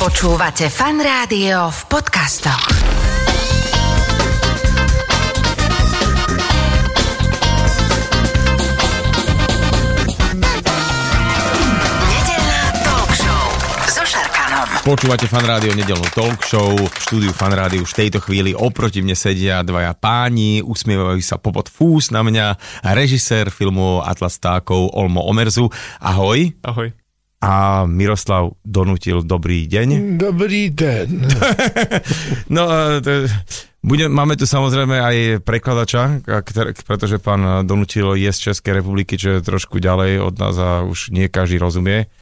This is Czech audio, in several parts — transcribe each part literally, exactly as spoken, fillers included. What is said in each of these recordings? Počúvate Fanrádio v podcastoch. Nedelná talk show so Šarkanom. Počúvate Fanrádio, nedelnú talk show. V štúdiu Fanrádio už v tejto chvíli oproti mne sedia dvaja páni, usmievajú sa popod fús na mňa, režisér filmu Atlas Vtákov Olmo Omerzu. Ahoj. Ahoj. A Miroslav Donutil, dobrý deň. Dobrý deň. No, to, bude, máme tu samozrejme aj prekladača, ktoré, pretože pán Donutil je z Českej republiky, čo je trošku ďalej od nás a už nie každý rozumie.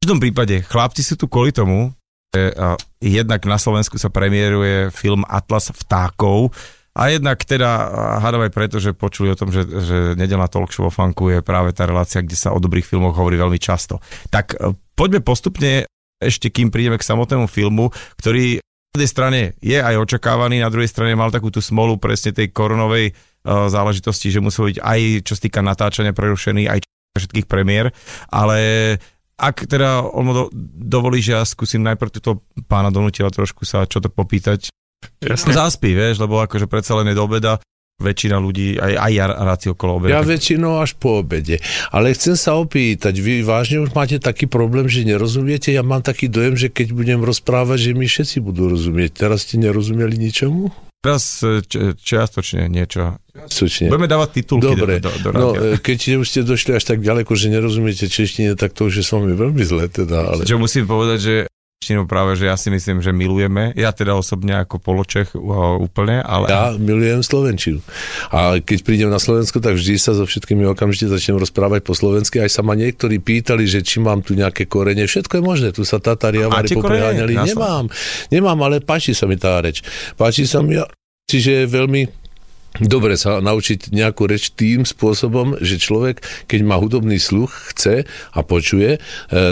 V každom prípade, chlapci sú tu kvôli tomu, že jednak na Slovensku sa premiéruje film Atlas vtákov, a jednak teda, hádam aj preto, že počuli o tom, že, že nedelná talk show vo Fanku je práve tá relácia, kde sa o dobrých filmoch hovorí veľmi často. Tak poďme postupne, ešte kým prídeme k samotnému filmu, ktorý na jednej strane je aj očakávaný, na druhej strane mal takú tú smolu presne tej koronovej uh, záležitosti, že musel byť aj čo sa týka natáčania prerušený, aj všetkých premiér, ale ak teda on do, dovolí, že ja skúsim najprv túto pána Donutila trošku sa čo to popýtať. Jasne. Zaspí, vieš, lebo akože predsa len je do obeda, väčšina ľudí, aj, aj ja rád si okolo obeda. Ja tak... väčšinou až po obede, ale chcem sa opýtať, vy vážne už máte taký problém, že nerozumiete? Ja mám taký dojem, že keď budem rozprávať, že mi všetci budú rozumieť. Teraz ste nerozumeli ničomu? Teraz č- čiastočne niečo. Čiastočne. Budeme dávať titulky. Dobre, do, do, do no keď už ste došli až tak ďaleko, že nerozumiete češtine, tak to už je s vami veľmi zle teda. Ale... Čo musím povedať, že práve, že ja si myslím, že milujeme. Ja teda osobne ako poločech úplne, ale... Ja milujem slovenčinu. A keď prídem na Slovensko, tak vždy sa so všetkými okamžite začnem rozprávať po slovensky. Aj sa ma niektorí pýtali, že či mám tu nejaké korene. Všetko je možné. Tu sa Tatári a Avari popreháňali. Nemám, nemám, ale páči sa mi tá reč. Páči sa mi, čiže je veľmi... Dobre sa naučiť nejakú reč tým spôsobom, že človek, keď má hudobný sluch, chce a počuje,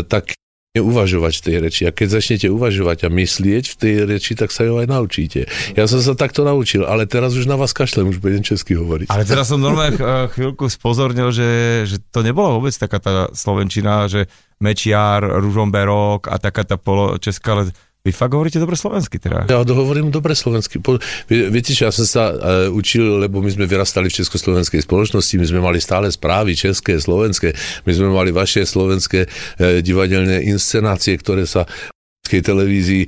tak neuvažovať v tej reči. A keď začnete uvažovať a myslieť v tej reči, tak sa ju aj naučíte. Ja som sa takto naučil, ale teraz už na vás kašlem, už budem česky hovoriť. Ale teraz som normálne chvíľku spozornil, že, že to nebola vôbec taká tá slovenčina, že Mečiar, Ružomberok a taká tá poločeská, ale vy fakt hovoríte dobre slovensky teda? Ja hovorím dobre slovensky. Viete, že ja som sa uh, učil, lebo my sme vyrastali v československej spoločnosti, my sme mali stále správy české, slovenské, my sme mali vaše slovenské uh, divadelné inscenácie, ktoré sa v českej televízii,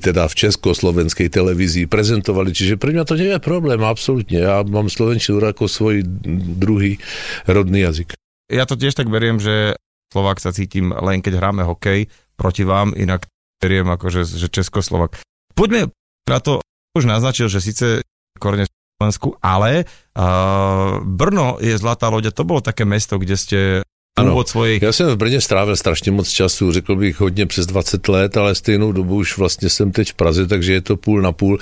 teda v československej televízii prezentovali, čiže pre mňa to nie je problém, absolútne. Ja mám slovenčinu ako svoj druhý rodný jazyk. Ja to tiež tak beriem, že Slovák sa cítim len keď hráme hokej proti vám, inak beriem akože že Českoslovak. Poďme na to, už naznačil, že síce korene v Slovensku, ale uh, Brno je zlatá loď, to bolo také mesto, kde ste úvod svojej... Ja som v Brně strávil strašně moc času, řekl bych hodně přes dvacet let, ale stejnou dobu už vlastně jsem teď v Praze, takže je to půl na půl.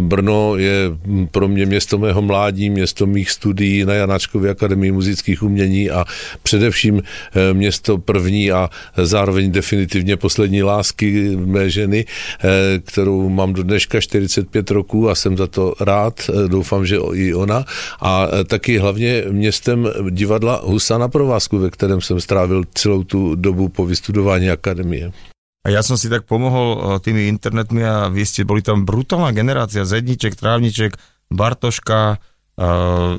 Brno je pro mě město mého mládí, město mých studií na Janáčkově akademii múzických umění a především město první a zároveň definitivně poslední lásky mé ženy, kterou mám do dneška čtyřicet pět roků a jsem za to rád, doufám, že i ona. A taky hlavně městem divadla Husa na Provázku, ve kterém jsem strávil celou tu dobu po vystudování akademie. A ja som si tak pomohol tými internetmi a vy ste boli tam brutálna generácia Zedniček, Trávniček, Bartoška,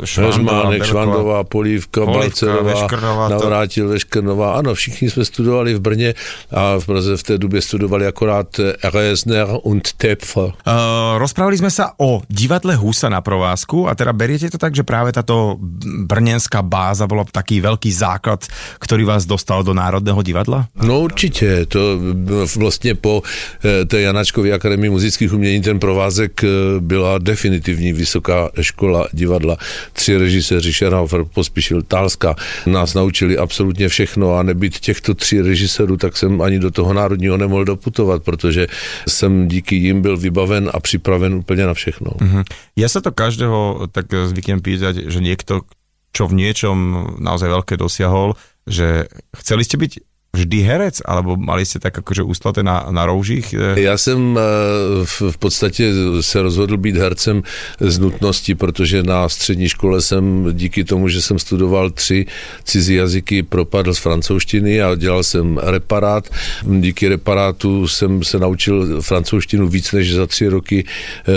Švandová, Švandová, Polívka, Balcerová, Navrátil, Veškrnová. Ano, všichni jsme studovali v Brně a v Praze v té době studovali akorát Reisner und Töpfer. Uh, rozprávali jsme sa o divadle Husa na Provázku a teda beriete to tak, že práve táto brněnská báza bola taký veľký základ, ktorý vás dostal do Národného divadla? No určitě. To vlastně po té Janáčkově akademii múzických umění ten Provázek byla definitivní vysoká škola divadla. divadla. Tři režiséři, Šerhauffer, Pospišil, Talska, nás naučili absolutně všechno a nebýt těchto tří režisérů, tak jsem ani do toho Národního nemohl doputovat, protože jsem díky jim byl vybaven a připraven úplně na všechno. Mm-hmm. Ja sa to každého tak zvyknem pýtať, že niekto, čo v niečom naozaj veľké dosiahol, že chceli ste byť v vždy herec, alebo mali ste tak akože ústlaté na, na roužích? Já jsem v podstatě se rozhodl být hercem z nutnosti, protože na střední škole jsem díky tomu, že jsem studoval tři cizí jazyky, propadl z francouzštiny a dělal jsem reparát. Díky reparátu jsem se naučil francouzštinu víc než za tři roky,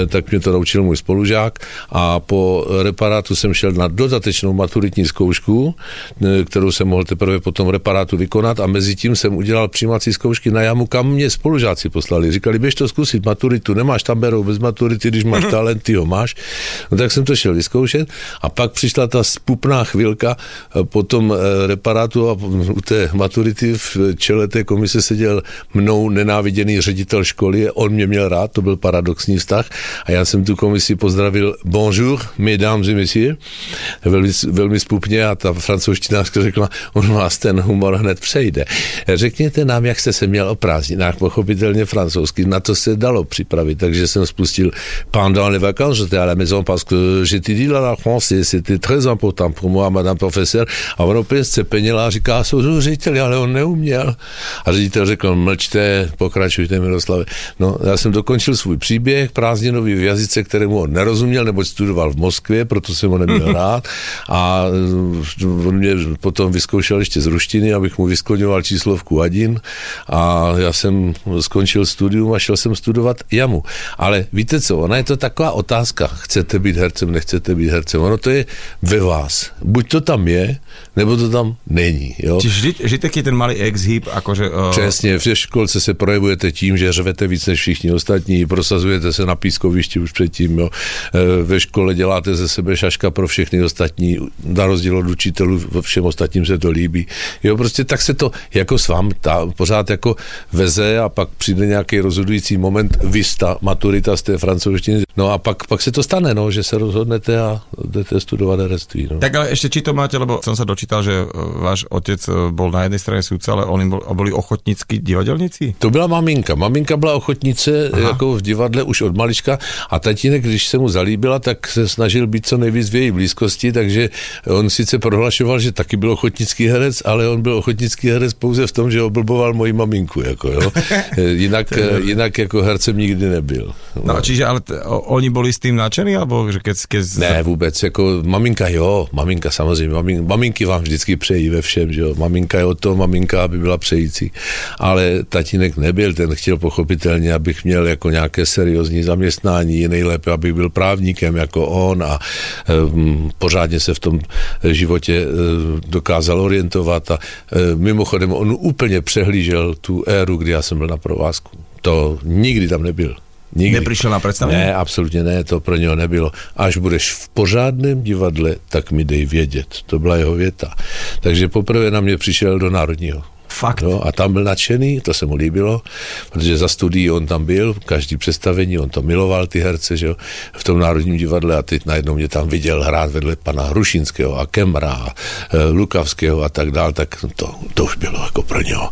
tak mě to naučil můj spolužák a po reparátu jsem šel na dodatečnou maturitní zkoušku, kterou jsem mohl teprve po tom reparátu vykonat a mezi tím jsem udělal přijímací zkoušky na JAMU, kam mě spolužáci poslali. Říkali, běž to zkusit, maturitu nemáš, tam berou bez maturity, když máš talent, ty ho máš. No tak jsem to šel vyzkoušet a pak přišla ta spupná chvilka po tom reparátu a u té maturity v čele té komise seděl mnou nenáviděný ředitel školy, on mě měl rád, to byl paradoxní vztah a já jsem tu komisi pozdravil bonjour, mesdames et messieurs, velmi, velmi spupně a ta francouzštinářka řekla, on vás ten humor hned přejde. Řekněte nám, jak jste se měl o prázdninách, pochopitelně francouzsky, na to se dalo připravit, takže jsem spustil pendant les vacances, j'étais à la maison parce que j'étais dit la français, c'était très important pour moi, madame professeur, a on opět se penila a říká, jsou ředitel, ale on neuměl. A ředitel řekl, mlčte, pokračujte, Miroslave. No, já jsem dokončil svůj příběh, prázdninový v jazyce, kterému on nerozuměl, neboť studoval v Moskvě, proto jsem ho neměl rád a on mě potom vyzkoušel ještě z ruštiny, abych mu vyskloňoval číslovku hadin a já jsem skončil studium a šel jsem studovat JAMU. Ale víte co, ona je to taková otázka, chcete být hercem, nechcete být hercem, ono to je ve vás. Buď to tam je, nebo to tam není. Jo? Čiže vždy taký ten malý exhyb, akože... Uh... Přesně, v školce se projevujete tím, že řvete víc než všichni ostatní, prosazujete se na pískovišti už předtím, jo. Ve škole děláte ze sebe šaška pro všechny ostatní, na rozdíl od učitelů, všem ostatním se to líbí. Jo, prostě tak se to jako s vám tá, pořád jako veze a pak přijde nějaký rozhodující moment, vysta, maturita z té francouzštiny. No a pak, pak se to stane, no, že se rozhodnete a jdete studovat herectví. No. Tak ale ještě či to máte, lebo jsem se dočítal, že váš otec byl na jedné straně soudce, ale oni byli ochotnický divadelníci? To byla maminka. Maminka byla ochotnice jako v divadle už od malička a tatínek, když se mu zalíbila, tak se snažil být co nejvíc v její blízkosti, takže on sice prohlašoval, že taky byl ochotnický herec, ale on byl ochotnický herec pouze v tom, že oblboval moji maminku, jako jo. Jinak, jinak jako hercem nikdy nebyl. No, no čiže ale t- oni byli s tím nadšení, alebo že keď, keď... Ne, vůbec, jako maminka, jo, maminka samozřejmě, mamin, maminky vám vždycky přejí ve všem, že jo, maminka je o to, maminka, aby byla přející, ale tatínek nebyl, ten chtěl pochopitelně, abych měl jako nějaké seriózní zaměstnání, nejlépe, abych byl právníkem jako on a um, pořádně se v tom životě um, dokázal orientovat a um, mimochodem on úplně přehlížel tu éru, kdy já jsem byl na provázku, to nikdy tam nebyl. Nikdy. Neprišiel na predstavenie? Ne, absolútne ne, to pro neho nebylo. Až budeš v pořádném divadle, tak mi dej vědět. To byla jeho věta. Takže poprvé na mě přišel do Národního. Fakt. No, a tam byl nadšený, to se mu líbilo, protože za studií on tam byl, každý představení, on to miloval, ty herce, že jo, v tom Národním divadle a teď najednou mě tam viděl hrát vedle pana Hrušinského a Kemra a e, Lukavského a tak dál, tak to, to už bylo jako pro něho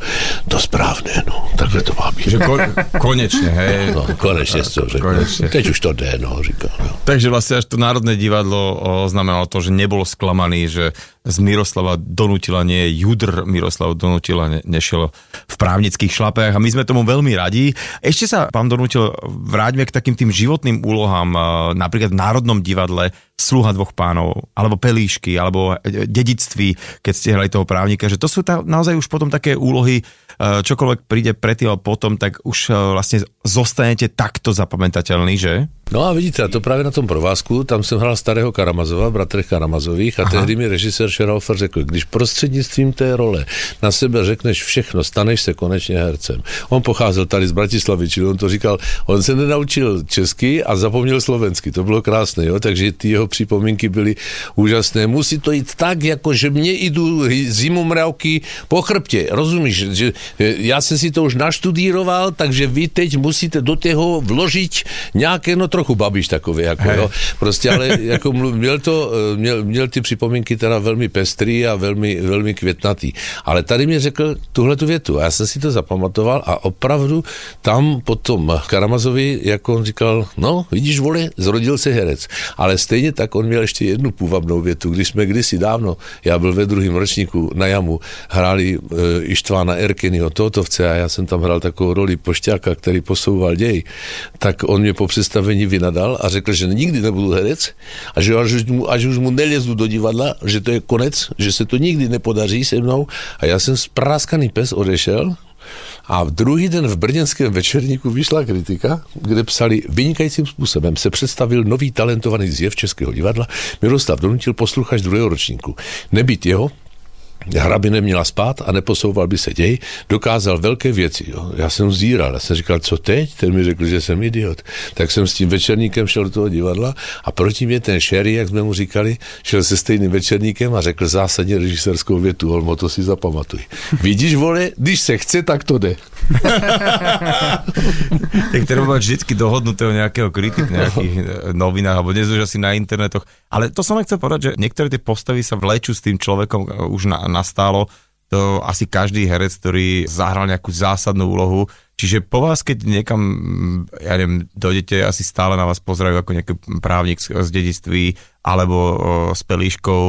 to správné, no, takhle to má být. Kon, konečně, hej. No, konečně, co řekl. Teď už to jde, no, říkal. No. Takže vlastně až to Národné divadlo o, znamenalo to, že nebol sklamaný, že z Miroslava Donutila nie je judr, Miroslav Donutila ne, nešiel v právnických šlapách a my sme tomu veľmi radi. Ešte sa, pán Donutil, vráťme k takým tým životným úlohám, napríklad v Národnom divadle Sluha dvoch pánov, alebo Pelíšky, alebo Dedictví, keď ste hrali toho právnika, že to sú tá, naozaj už potom také úlohy, čokoľvek príde predtým a potom, tak už vlastne zostanete takto zapamätateľný, že? No a vidíte, a to právě na tom provázku, tam jsem hrál starého Karamazova, bratrech Karamazových a Aha. tehdy mi režisér Šerhauffer řekl, když prostřednictvím té role na sebe řekneš všechno, staneš se konečně hercem. On pocházel tady z Bratislavy, čili on to říkal, on se nenaučil česky a zapomněl slovensky, to bylo krásné, jo? Takže ty jeho připomínky byly úžasné. Musí to jít tak, jako že mě jdu zimu mravky po chrbtě, rozumíš, že já jsem si to už naštudíroval, takže vy teď musíte do toho vložit nějaké, no trochu Babiš takový, jako hey. Jo, prostě, ale jako měl to, měl, měl ty připomínky teda velmi pestrý a velmi, velmi květnatý, ale tady mi řekl tuhle tu větu a já jsem si to zapamatoval a opravdu tam potom Karamazovi, jako on říkal, no vidíš vole, zrodil se herec, ale stejně tak on měl ještě jednu půvabnou větu. Když jsme kdysi dávno, já byl ve druhém ročníku na jamu, hráli e, Ištvána Erkynyho Totovce a já jsem tam hrál takovou roli pošťáka, který posouval děj, tak on mě po představení vynadal a řekl, že nikdy nebudu herec a že až, až už mu nelezdu do divadla, že to je konec, že se to nikdy nepodaří se mnou a já jsem spráskaný pes odešel. A druhý den v Brněnském večerníku vyšla kritika, kde psali vynikajícím způsobem se představil nový talentovaný zjev českého divadla Miroslav Donutil, posluchač druhého ročníku. Nebýt jeho, hra by neměla spát a neposouval by se děj, dokázal velké věci. Jo. Já jsem zíral, já jsem říkal, co teď? Ten mi řekl, že jsem idiot. Tak jsem s tím večerníkem šel do toho divadla a proti mě ten Sherry, jak jsme mu říkali, šel se stejným večerníkem a řekl zásadně režisérskou větu, Olmo, to si zapamatuj. Vidíš, vole, když se chce, tak to jde. Tak treba mať vždycky dohodnutého nejakého kritik v nejakých novinách, alebo dnes už asi na internetoch. Ale to som len chcel povedať, že niektoré tie postavy sa vlečú s tým človekom už na, nastálo. To asi každý herec, ktorý zahral nejakú zásadnú úlohu. Čiže po vás, keď niekam, ja neviem, dojdete, asi stále na vás pozerajú ako nejaký právnik z dedictví, alebo o, s Pelíškou.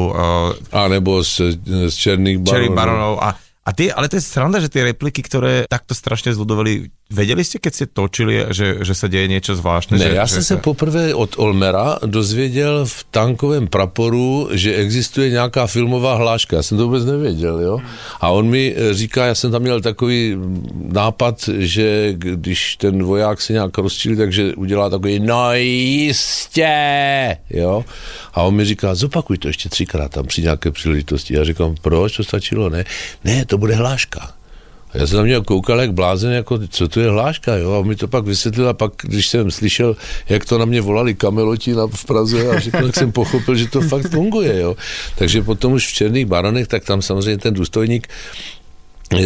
Alebo z, z Černých baronov. Černých baronov a A tie, ale to je sranda, že tie repliky, ktoré takto strašne zľudovali, vedeli ste, keď ste točili, že, že sa deje niečo zvláštne? Ne, že, ja že som sa poprvé od Olmera dozvedel v Tankovém praporu, že existuje nejaká filmová hláška. Ja som to vôbec nevedel, jo. A on mi říká, ja som tam měl takový nápad, že když ten voják se nějak rozčíli, takže udělá takový no jistě, jo. A on mi říká, zopakuj to ještě třikrát tam při nějaké příležitosti. Ja říkám, proč, to stačilo, ne? Ne, to bude hláška. A já jsem na mě koukal jak blázen, jako co to je hláška, jo, a mi to pak vysvětlil a pak, když jsem slyšel, jak to na mě volali kameloti na, v Praze a všechno, tak jsem pochopil, že to fakt funguje, jo. Takže potom už v Černých baronech, tak tam samozřejmě ten důstojník,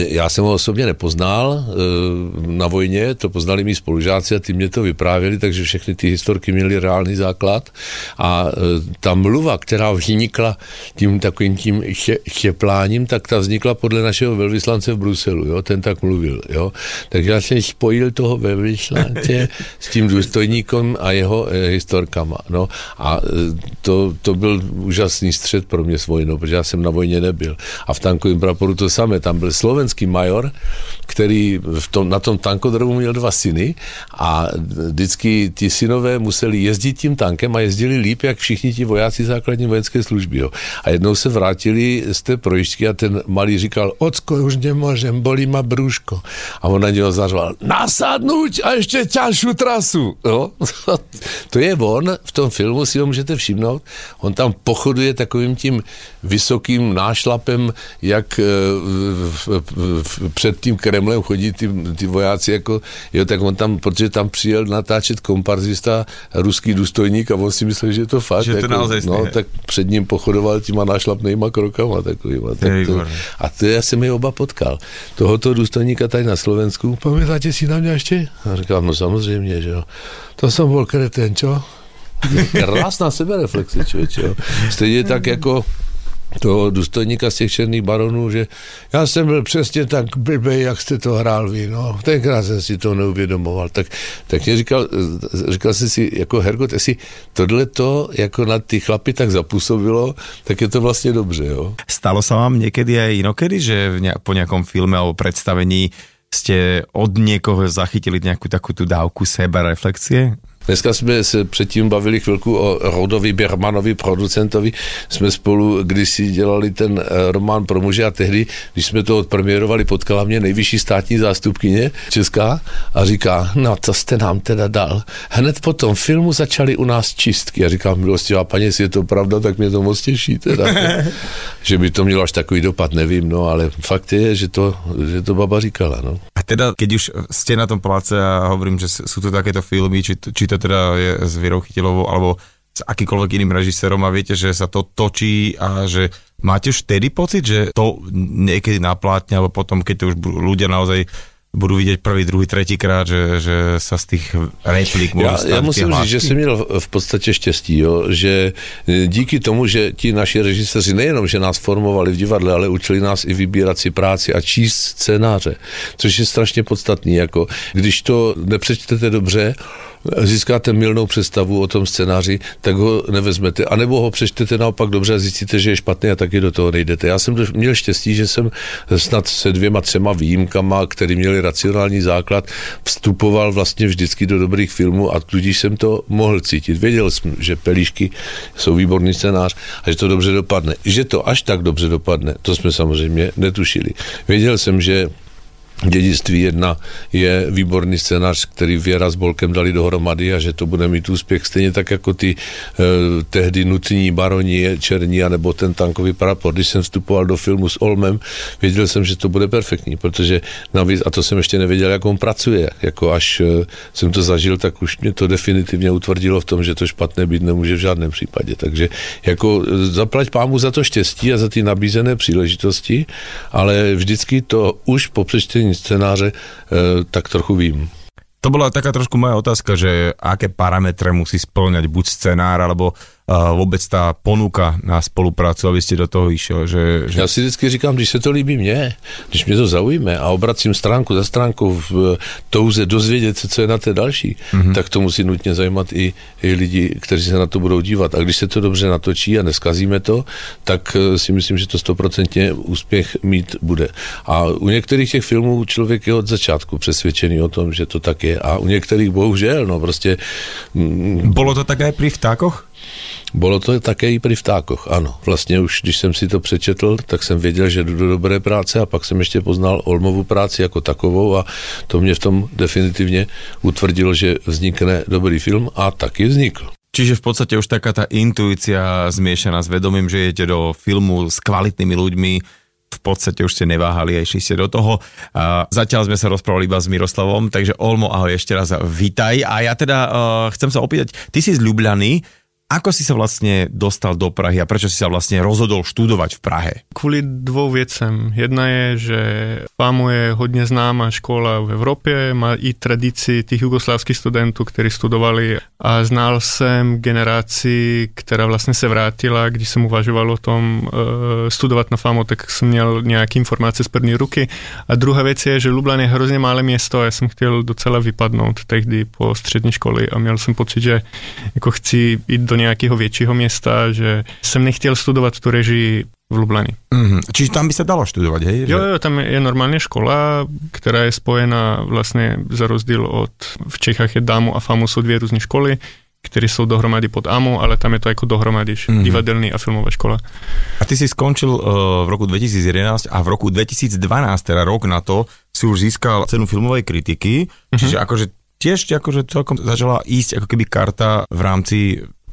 já jsem ho osobně nepoznal na vojně, to poznali mý spolužáci a ty mě to vyprávěli, takže všechny ty historky měly reálný základ a ta mluva, která vznikla tím takovým tím šepláním, tak ta vznikla podle našeho velvyslance v Bruselu, jo? Ten tak mluvil, jo? Takže já jsem spojil toho velvyslance s tím důstojníkem a jeho historkama, no a to, to byl úžasný střet pro mě s vojnou, protože já jsem na vojně nebyl a v Tankovém praporu to samé, tam byl slovo slovenský major, který v tom, na tom tankodromu měl dva syny a vždycky ti synové museli jezdit tím tankem a jezdili líp, jak všichni ti vojáci základní vojenské služby. Jo. A jednou se vrátili z té projížďky a ten malý říkal, ocko, už nemůžem, bolí ma brůško. A on na něho zařval, nasadnuť a ještě ťažšiu trasu. Jo. To je on, v tom filmu si ho můžete všimnout, on tam pochoduje takovým tím vysokým nášlapem, jak v před tím Kremlem chodí ty, ty vojáci, jako, jo, tak on tam, protože tam přijel natáčet komparzista ruský důstojník a on si myslel, že je to fakt. Jako, to no, tak před ním pochodoval těma nášlapnýma krokama takovýma. Tak to, a to já jsem je oba potkal. Tohoto důstojníka tady na Slovensku, pamätáte si na mě ještě? A říkám, no samozřejmě, že jo. To jsem byl kreten, čo? Krásná sebereflexe, člověče, jo. Stejně tak jako toho důstojníka z těch Černých baronů, že já jsem byl přesně tak blbej, jak jste to hrál vy, no. Tenkrát jsem si to neuvědomoval. Tak, tak mě říkal, říkal jsem si, jako Hergot, jestli tohleto jako na ty chlapy tak zapůsobilo, tak je to vlastně dobře, jo. Stalo se vám někdy a inokedy, že po nějakom filme o představení ste od niekoho zachytili nejakú takú tú dávku sebareflexie? Dneska jsme se předtím bavili chvilku o Rodovi Bermanovi, producentovi. Jsme spolu kdysi dělali ten román Pro muže a tehdy, když jsme to odpremierovali, potkala mě nejvyšší státní zástupkyně česká a říká, no co jste nám teda dal? Hned po tom filmu začaly u nás čistky. Já říkám, milostivá paní, jestli je to pravda, tak mě to moc těší. Teda. Že by to mělo až takový dopad, nevím, no, ale fakt je, že to, že to baba říkala. No. A teda, keď už ste na tom pláce a hovorím, že sú to takéto filmy, či, či to teda je s Vierou Chytilovou alebo s akýkoľvek iným režisérom a viete, že sa to točí a že máte už tedy pocit, že to niekedy naplátne alebo potom, keď to už ľudia naozaj budú vidieť prvý, druhý, tretí krát, že, že sa z tých replik môžu stať. Ja, ja musím říct, že jsem měl v podstatě štěstí, jo, že díky tomu, že ti naši režiséři nejenom, že nás formovali v divadle, ale učili nás i vybírat si práci a číst scénáře, což je strašně podstatný, jako když to nepřečtete dobře, získáte mylnou představu o tom scénáři, tak ho nevezmete. A nebo ho přečtete naopak dobře a zjistíte, že je špatný a taky do toho nejdete. Já jsem měl štěstí, že jsem snad se dvěma, třema výjimkama, který měli racionální základ, vstupoval vlastně vždycky do dobrých filmů a tudíž jsem to mohl cítit. Věděl jsem, že Pelíšky jsou výborný scénář a že to dobře dopadne. Že to až tak dobře dopadne, to jsme samozřejmě netušili. Věděl jsem, že Dědictví jedna je výborný scénář, který Věra s Bolkem dali dohromady a že to bude mít úspěch. Stejně tak jako ty eh, tehdy nutní baroni černí anebo ten tankový prapor. Když jsem vstupoval do filmu s Olmem, věděl jsem, že to bude perfektní, protože navíc, a to jsem ještě nevěděl, jak on pracuje. Jako až eh, jsem to zažil, tak už mě to definitivně utvrdilo v tom, že to špatné být nemůže v žádném případě. Takže jako zaplať pámu za to štěstí a za ty nabízené příležitosti, ale vždycky to už po přečtení scénáře, tak trochu vím. To bola taká trošku moja otázka, že aké parametre musí spĺňať buď scenár, alebo vôbec tá ponuka na spoluprácu, aby ste do toho išel. Že, že... Ja si vždycky říkám, když se to líbí mne, když mě to zaujíme a obracím stránku za stránkou v touze dozvědět se, co je na té další, mm-hmm. tak to musí nutně zajímat i, i lidi, kteří se na to budou dívat. A když se to dobře natočí a neskazíme to, tak si myslím, že to stoprocentně úspěch mít bude. A u některých těch filmů člověk je od začátku přesvědčený o tom, že to tak je. A u některých bohužel, no prostě... Mm, Bolo to také pri Vtákoch? Bolo to také i pri Vtákoch, ano. Vlastně už, když jsem si to přečetl, tak jsem věděl, že jdu do dobré práce a pak jsem ještě poznal Olmovu práci jako takovou a to mě v tom definitivně utvrdilo, že vznikne dobrý film a taky vznikl. Čiže v podstate už taká tá intuícia zmiešaná s vedomím, že idete do filmu s kvalitnými ľuďmi, v podstate už ste neváhali a išli ste do toho. A zatiaľ sme sa rozprávali iba s Miroslavom, takže Olmo, ahoj, ešte raz vítaj. A ja teda uh, chcem sa opýtať, ty si z Ljubljany. Ako si sa vlastne dostal do Prahy a prečo si sa vlastne rozhodol študovať v Prahe? Kvôli dvou vecem. Jedna je, že FAMU je hodne známa škola v Európe, má i tradícii tých jugoslávskych studentov, ktorí studovali a znal som generácii, ktorá vlastne sa vrátila, když som uvažoval o tom studovať na FAMU, tak som měl nejaké informácie z první ruky. A druhá vec je, že Ljubljana je hrozne malé miesto a ja som chtiel docela vypadnúť tehdy po střední škole a měl som pocit, že ako chci ísť do nejakého väčšieho miesta, že som nechtiel studovať tú režii v Ljubljani. Mm-hmm. Čiže tam by sa dalo študovať, hej? Že... Jo, jo, tam je normálne škola, ktorá je spojená vlastne za rozdiel od, v Čechách je dámu a FAMU sú dve rôzne školy, ktoré sú dohromady pod á em u, ale tam je to ako dohromady mm-hmm. divadelný a filmová škola. A ty si skončil uh, v roku dvetisíc jedenásť a v roku dvetisíc dvanásť, teda rok na to, si už získal cenu filmovej kritiky, mm-hmm. čiže akože tiež akože celkom začala ísť ako keby karta v rámci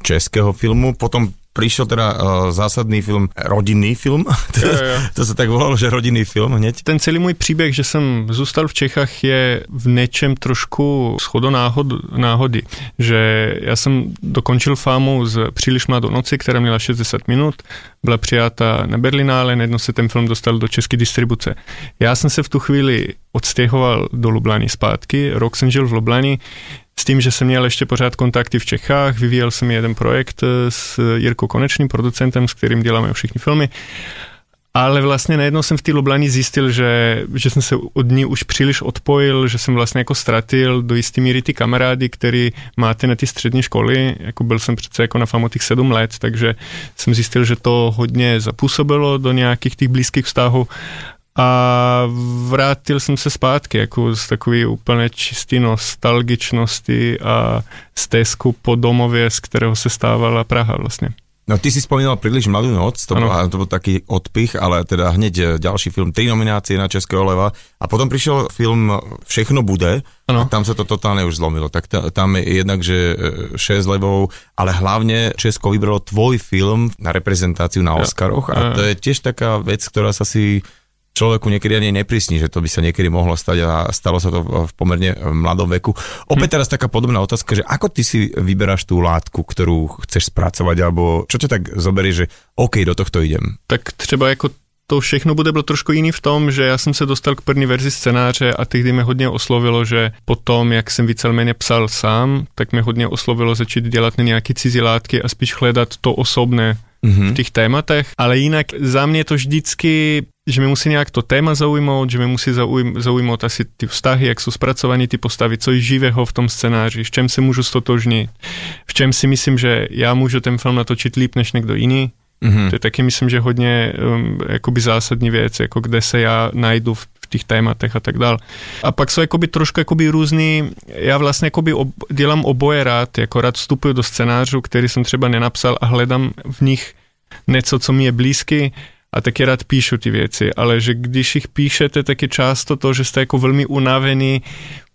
českého filmu, potom prišiel teda uh, zásadný film, rodinný film, to, jo, jo. to sa tak volalo, že rodinný film hneď. Ten celý môj príbeh, že som zústal v Čechách je v niečem trošku schodu náhod, náhody, že ja som dokončil FAMU z Příliš mladou noci, ktorá měla šedesát minut, byla přijata na Berlinále, najednou se ten film dostal do české distribuce. Já jsem se v tu chvíli odstěhoval do Ljubljany zpátky, rok jsem žil v Ljubljani, s tým, že jsem měl ještě pořád kontakty v Čechách, vyvíjel jsem jeden projekt s Jirkou Konečným, producentem, s kterým děláme všechny filmy. Ale vlastně najednou jsem v té Ljubljani zjistil, že, že jsem se od ní už příliš odpojil, že jsem vlastně jako ztratil do jisté míry ty kamarády, který máte na ty střední školy. Jako byl jsem přece jako na FAMU těch sedm let, takže jsem zjistil, že to hodně zapůsobilo do nějakých těch blízkých vztahů. A vrátil jsem se zpátky jako z takové úplně čisté nostalgičnosti a stezku po domově, z kterého se stávala Praha vlastně. No ty si spomínal Príliš mladú noc, to bol, to bol taký odpich, ale teda hneď ďalší film, tri nominácie na Českého leva a potom prišiel film Všechno bude ano. a tam sa to totálne už zlomilo. Tak t- tam je jednak, že šesť levov, ale hlavne Česko vybralo tvoj film na reprezentáciu na Oscaroch a to je tiež taká vec, ktorá sa si človeku niekedy ani neprisní, že to by sa niekedy mohlo stať a stalo sa to v pomerne mladom veku. Opäť teraz taká podobná otázka, že ako ty si vyberáš tú látku, ktorú chceš spracovať, alebo čo ťa tak zoberie, že OK, do tohto idem? Tak třeba ako to to všechno bude bylo trošku jiný v tom, že já jsem se dostal k první verzi scénáře a tehdy mě hodně oslovilo, že potom, jak jsem víceméně psal sám, tak mě hodně oslovilo začít dělat nějaké cizí látky a spíš hledat to osobné mm-hmm. v těch tématech, ale jinak za mě to vždycky, že mi musí nějak to téma zaujmout, že mi musí zaujm- zaujmout asi ty vztahy, jak jsou zpracovaní ty postavy, co je živého v tom scénáři, s čem se můžu stotožnit, v čem si myslím, že já můžu ten film natočit líp než někdo jiný. Mm-hmm. To je taky, myslím, že hodně um, jakoby zásadní věc, jako kde se já najdu v, v těch tématech a tak dál. A pak jsou jakoby trošku jakoby různý, já vlastně jakoby ob, dělám oboje rád, jako rád vstupuju do scénářů, který jsem třeba nenapsal a hledám v nich něco, co mi je blízky a taky rád píšu ty věci, ale že když jich píšete, tak je často to, že jste jako velmi unavený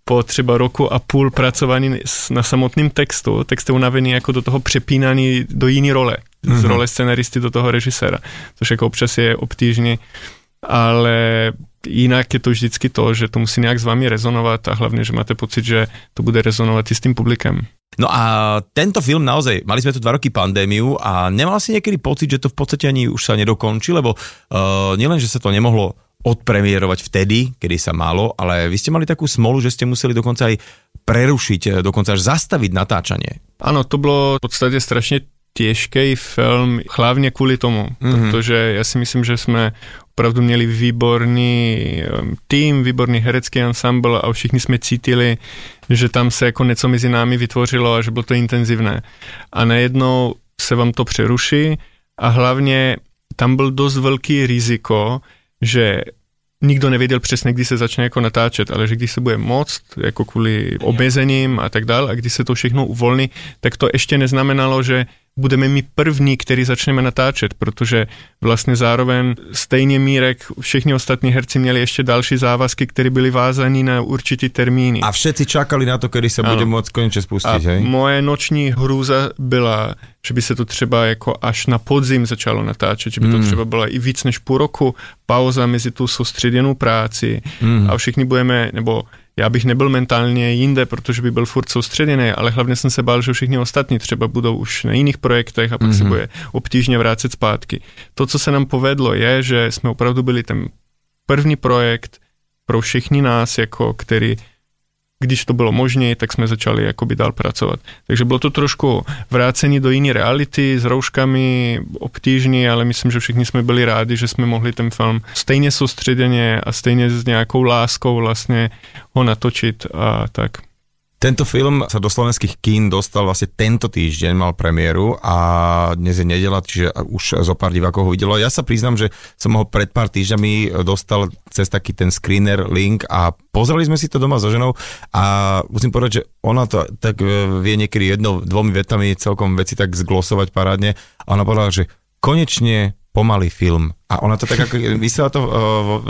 po třeba roku a půl pracování na samotném textu, tak jste unavený jako do toho přepínaný do jiný role. Z role scenaristy do toho režiséra, což jako občas je obtížný, ale jinak je to vždycky to, že to musí nějak s vámi rezonovat a hlavně, že máte pocit, že to bude rezonovat i s tým publikem. No a tento film naozaj, mali sme tu dva roky pandémiu a nemal si niekedy pocit, že to v podstate ani už sa nedokončí, lebo uh, nielen, že sa to nemohlo odpremierovať vtedy, kedy sa malo, ale vy ste mali takú smolu, že ste museli dokonca aj prerušiť, dokonca až zastaviť natáčanie. Áno, to bolo v podstate strašne těžký film, hlavně kvůli tomu, mm-hmm. protože já si myslím, že jsme opravdu měli výborný tým, výborný herecký ensemble a všichni jsme cítili, že tam se jako něco mezi námi vytvořilo a že bylo to intenzivné. A najednou se vám to přeruší a hlavně tam byl dost velký riziko, že nikdo nevěděl přesně, kdy se začne jako natáčet, ale že když se bude moct, jako kvůli obezením a tak dál, a když se to všechno uvolní, tak to ještě neznamenalo, že budeme my první, který začneme natáčet, protože vlastně zároveň stejně Mírek, všichni ostatní herci měli ještě další závazky, které byly vázaní na určitý termíny. A všetci čakali na to, kdy se ano. bude moc konečně spustit, hej? Moje noční hrůza byla, že by se to třeba jako až na podzim začalo natáčet, že by to třeba byla i víc než půl roku, pauza mezi tu soustředěnou práci mm. a všichni budeme, nebo já bych nebyl mentálně jinde, protože by byl furt soustředěný, ale hlavně jsem se bál, že všichni ostatní třeba budou už na jiných projektech a pak mm-hmm. se bude obtížně vrátit zpátky. To, co se nám povedlo, je, že jsme opravdu byli ten první projekt pro všichni nás, jako který, když to bylo možné, tak jsme začali jakoby dál pracovat. Takže bylo to trošku vrácení do jiné reality s rouškami, obtížný, ale myslím, že všichni jsme byli rádi, že jsme mohli ten film stejně soustředěně a stejně s nějakou láskou vlastně ho natočit a tak. Tento film sa do slovenských kín dostal vlastne tento týždeň, mal premiéru a dnes je nedeľa, čiže už zo pár divákov ho videlo. Ja sa priznám, že som ho pred pár týždňami dostal cez taký ten screener link a pozerali sme si to doma so ženou a musím povedať, že ona to tak vie niekedy jednou, dvomi vetami celkom veci tak zglosovať parádne a ona povedala, že konečne pomalý film. A ona to tak ako myslela to uh,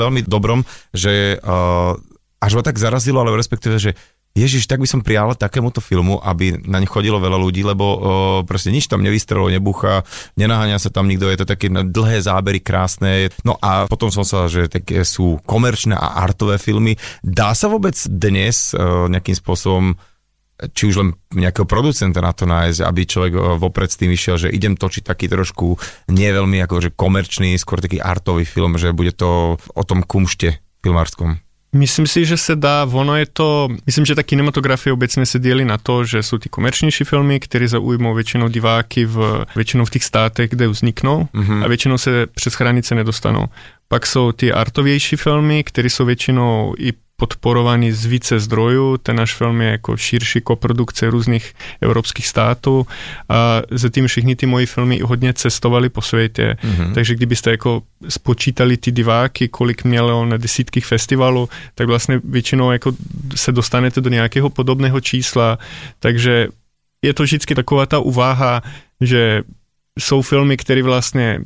veľmi dobrom, že uh, až ho tak zarazilo, ale respektíve, že Ježiš, tak by som prijal takémuto filmu, aby naň chodilo veľa ľudí, lebo o, proste nič tam nevystrelo, nebúcha, nenaháňa sa tam nikto, je to také dlhé zábery, krásne. No a potom som sa, že také sú komerčné a artové filmy. Dá sa vôbec dnes o, nejakým spôsobom, či už len nejakého producenta na to nájsť, aby človek vopred s tým išiel, že idem točiť taký trošku nie veľmi akože komerčný, skôr taký artový film, že bude to o tom kumšte filmárskom? Myslím si, že se dá, ono je to, myslím, že ta kinematografie obecně se dělí na to, že jsou ty komerčnější filmy, které zaujmou většinou diváky v, většinou v těch státech, kde vzniknou mm-hmm. a většinou se přes hranice nedostanou. Pak jsou ty artovější filmy, které jsou většinou i podporovaný z více zdrojů. Ten náš film je jako širší koprodukce různých evropských států a zatím všichni ty moji filmy hodně cestovali po světě. Mm-hmm. Takže kdybyste jako spočítali ty diváky, kolik mělo na desítkách festivalů, tak vlastně většinou jako se dostanete do nějakého podobného čísla. Takže je to vždycky taková ta uváha, že jsou filmy, které vlastně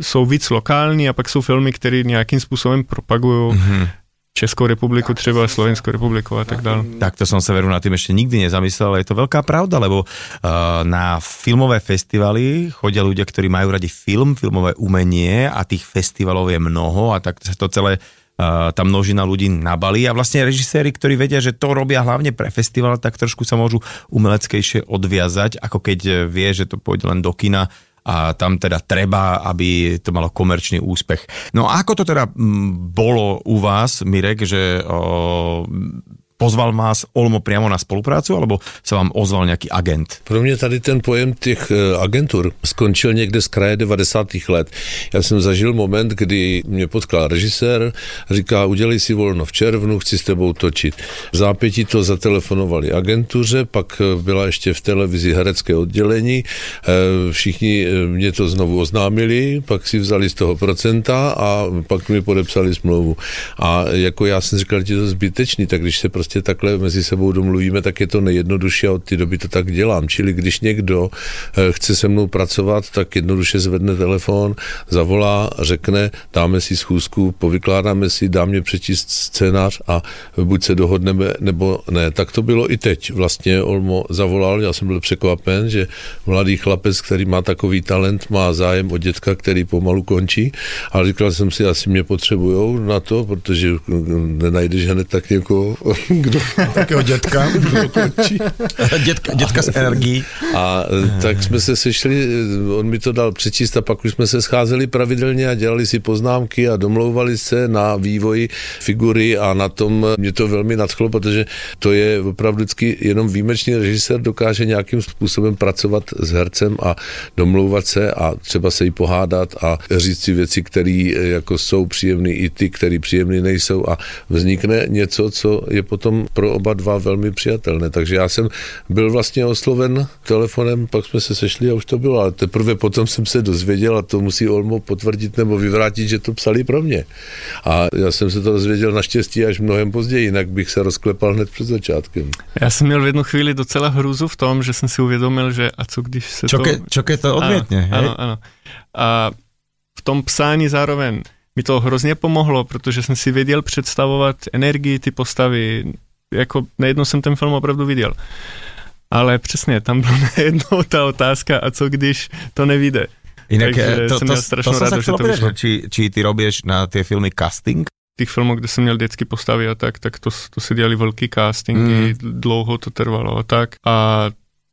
jsou víc lokální a pak jsou filmy, které nějakým způsobem propagují mm-hmm. Českou republiku, třeba Slovenskou republiku a tak ďalej. Takto som sa veru na tým ešte nikdy nezamyslel, ale je to veľká pravda, lebo uh, na filmové festivaly chodia ľudia, ktorí majú radi film, filmové umenie a tých festivalov je mnoho a tak sa to celé uh, tá množina ľudí nabalí a vlastne režiséri, ktorí vedia, že to robia hlavne pre festival, tak trošku sa môžu umeleckejšie odviazať, ako keď vie, že to pôjde len do kina a tam teda treba, aby to malo komerčný úspech. No a ako to teda bolo u vás, Mirek, že o, pozval vás Olmo priamo na spoluprácu, alebo sa vám ozval nějaký agent? Pro mě tady ten pojem těch agentur skončil někde z kraje devadesátých let. Já jsem zažil moment, kdy mě potkal režisér, říká, udělej si volno v červnu, chci s tebou točit. V zápětí to zatelefonovali agentuře, pak byla ještě v televizi herecké oddělení, všichni mě to znovu oznámili, pak si vzali z toho procenta a pak mi podepsali smlouvu. A jako já jsem říkal, že to je zbytečný, tak když se prostě takhle mezi sebou domluvíme, tak je to nejjednodušší a od té doby to tak dělám. Čili když někdo chce se mnou pracovat, tak jednoduše zvedne telefon, zavolá, řekne, dáme si schůzku, povykládáme si, dá mě přečíst scénář a buď se dohodneme, nebo ne. Tak to bylo i teď. Vlastně Olmo zavolal, já jsem byl překvapen, že mladý chlapec, který má takový talent, má zájem o dětka, který pomalu končí, ale říkal jsem si, asi mě potřebujou na to, protože nenajdeš hned tak někoho, kdo takého dětka, kdo končí. Dětka, dětka s energií. A tak jsme se sešli, on mi to dal přečíst a pak už jsme se scházeli pravidelně a dělali si poznámky a domlouvali se na vývoji figury a na tom mě to velmi nadchlo, protože to je opravdu vždycky jenom výjimečný režisér dokáže nějakým způsobem pracovat s hercem a domlouvat se a třeba se jí pohádat a říct si věci, které jako jsou příjemné i ty, které příjemné nejsou a vznikne něco, co je potom pro oba dva velmi přijatelné. Takže já jsem byl vlastně osloven telefonem, pak jsme se sešli a už to bylo. Ale teprve potom jsem se dozvěděl a to musí Olmo potvrdit nebo vyvrátit, že to psali pro mě. A já jsem se to dozvěděl naštěstí až mnohem později, jinak bych se rozklepal hned před začátkem. Já jsem měl v jednu chvíli docela hrůzu v tom, že jsem si uvědomil, že a co když se čo ke, to... Čo ke to odmětně. Ano, ano, ano. A v tom psání zároveň mi to hrozně pomohlo, protože jsem si věděl představovat energii ty postavy, jako najednou jsem ten film opravdu viděl. Ale přesně, tam byla najednou ta otázka, a co když to nevíde. Jinak to, jsem to, strašnou to rádu, že to vyšlo. Či, či ty robíš na ty filmy casting? Těch filmů, kde jsem měl dětské postavy a tak, tak to, to se dělali velký castingy, mm. dlouho to trvalo a tak. A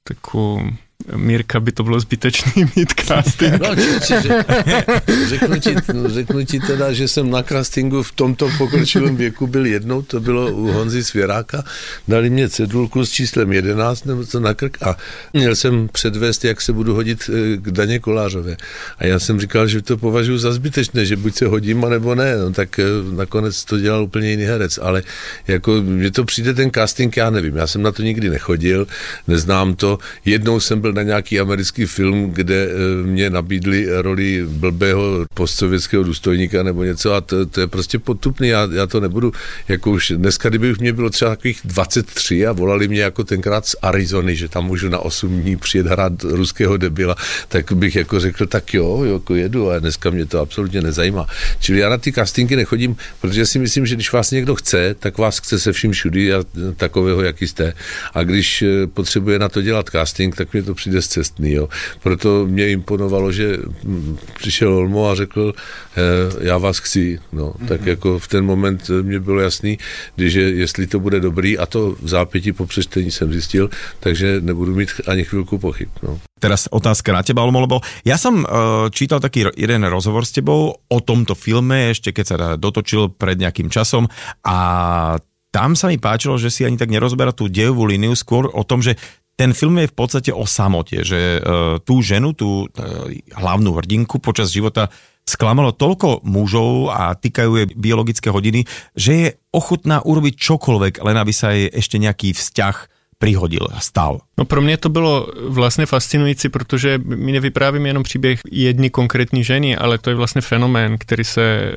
takovou... Mirka by to bylo zbytečný mít casting. No, či, či, řeknu, ti, řeknu ti teda, že jsem na castingu v tomto pokročilém věku byl jednou, to bylo u Honzy Svěráka, dali mě cedulku s číslem jedenáct nebo co na krk a měl jsem předvést, jak se budu hodit k Daně Kolářové. A já jsem říkal, že to považuji za zbytečné, že buď se hodím, anebo ne, no, tak nakonec to dělal úplně jiný herec, ale jako mně to přijde ten casting, já nevím, já jsem na to nikdy nechodil, neznám to, jednou jsem byl na nějaký americký film, kde mě nabídli roli blbého postsovětského důstojníka nebo něco a to, to je prostě potupný, já, já to nebudu, jako už dneska, kdyby už mě bylo třeba takových dvacet tři a volali mě jako tenkrát z Arizony, že tam můžu na osm dní přijet hrát ruského debila, tak bych jako řekl, tak jo, jako jedu, ale dneska mě to absolutně nezajímá. Čili já na ty castingy nechodím, protože si myslím, že když vás někdo chce, tak vás chce se vším všudy a takového, jaký jste. A když potřebuje na to dělat casting, tak mě to přijde zcestný, jo. Proto mě imponovalo, že přišel Olmo a řekl, eh, já vás chci, no. Mm-hmm. Tak jako v ten moment mě bylo jasný, že jestli to bude dobrý, a to v zápětí po přečtení jsem zjistil, takže nebudu mít ani chvilku pochyb, no. Teraz otázka na teba, Olmo, lebo ja som uh, čítal taký jeden rozhovor s tebou o tomto filme, ešte keď sa dotočil pred nejakým časom a tam sa mi páčilo, že si ani tak nerozberá tú dejovú líniu, skôr o tom, že ten film je v podstate o samote, že tú ženu, tú hlavnú hrdinku počas života sklamalo toľko mužov a týkajú jej biologické hodiny, že je ochotná urobiť čokoľvek, len aby sa jej ešte nejaký vzťah prihodil a stal. No pro mě to bylo vlastně fascinující, protože my nevyprávíme jenom příběh jedné konkrétní ženy, ale to je vlastně fenomén, který se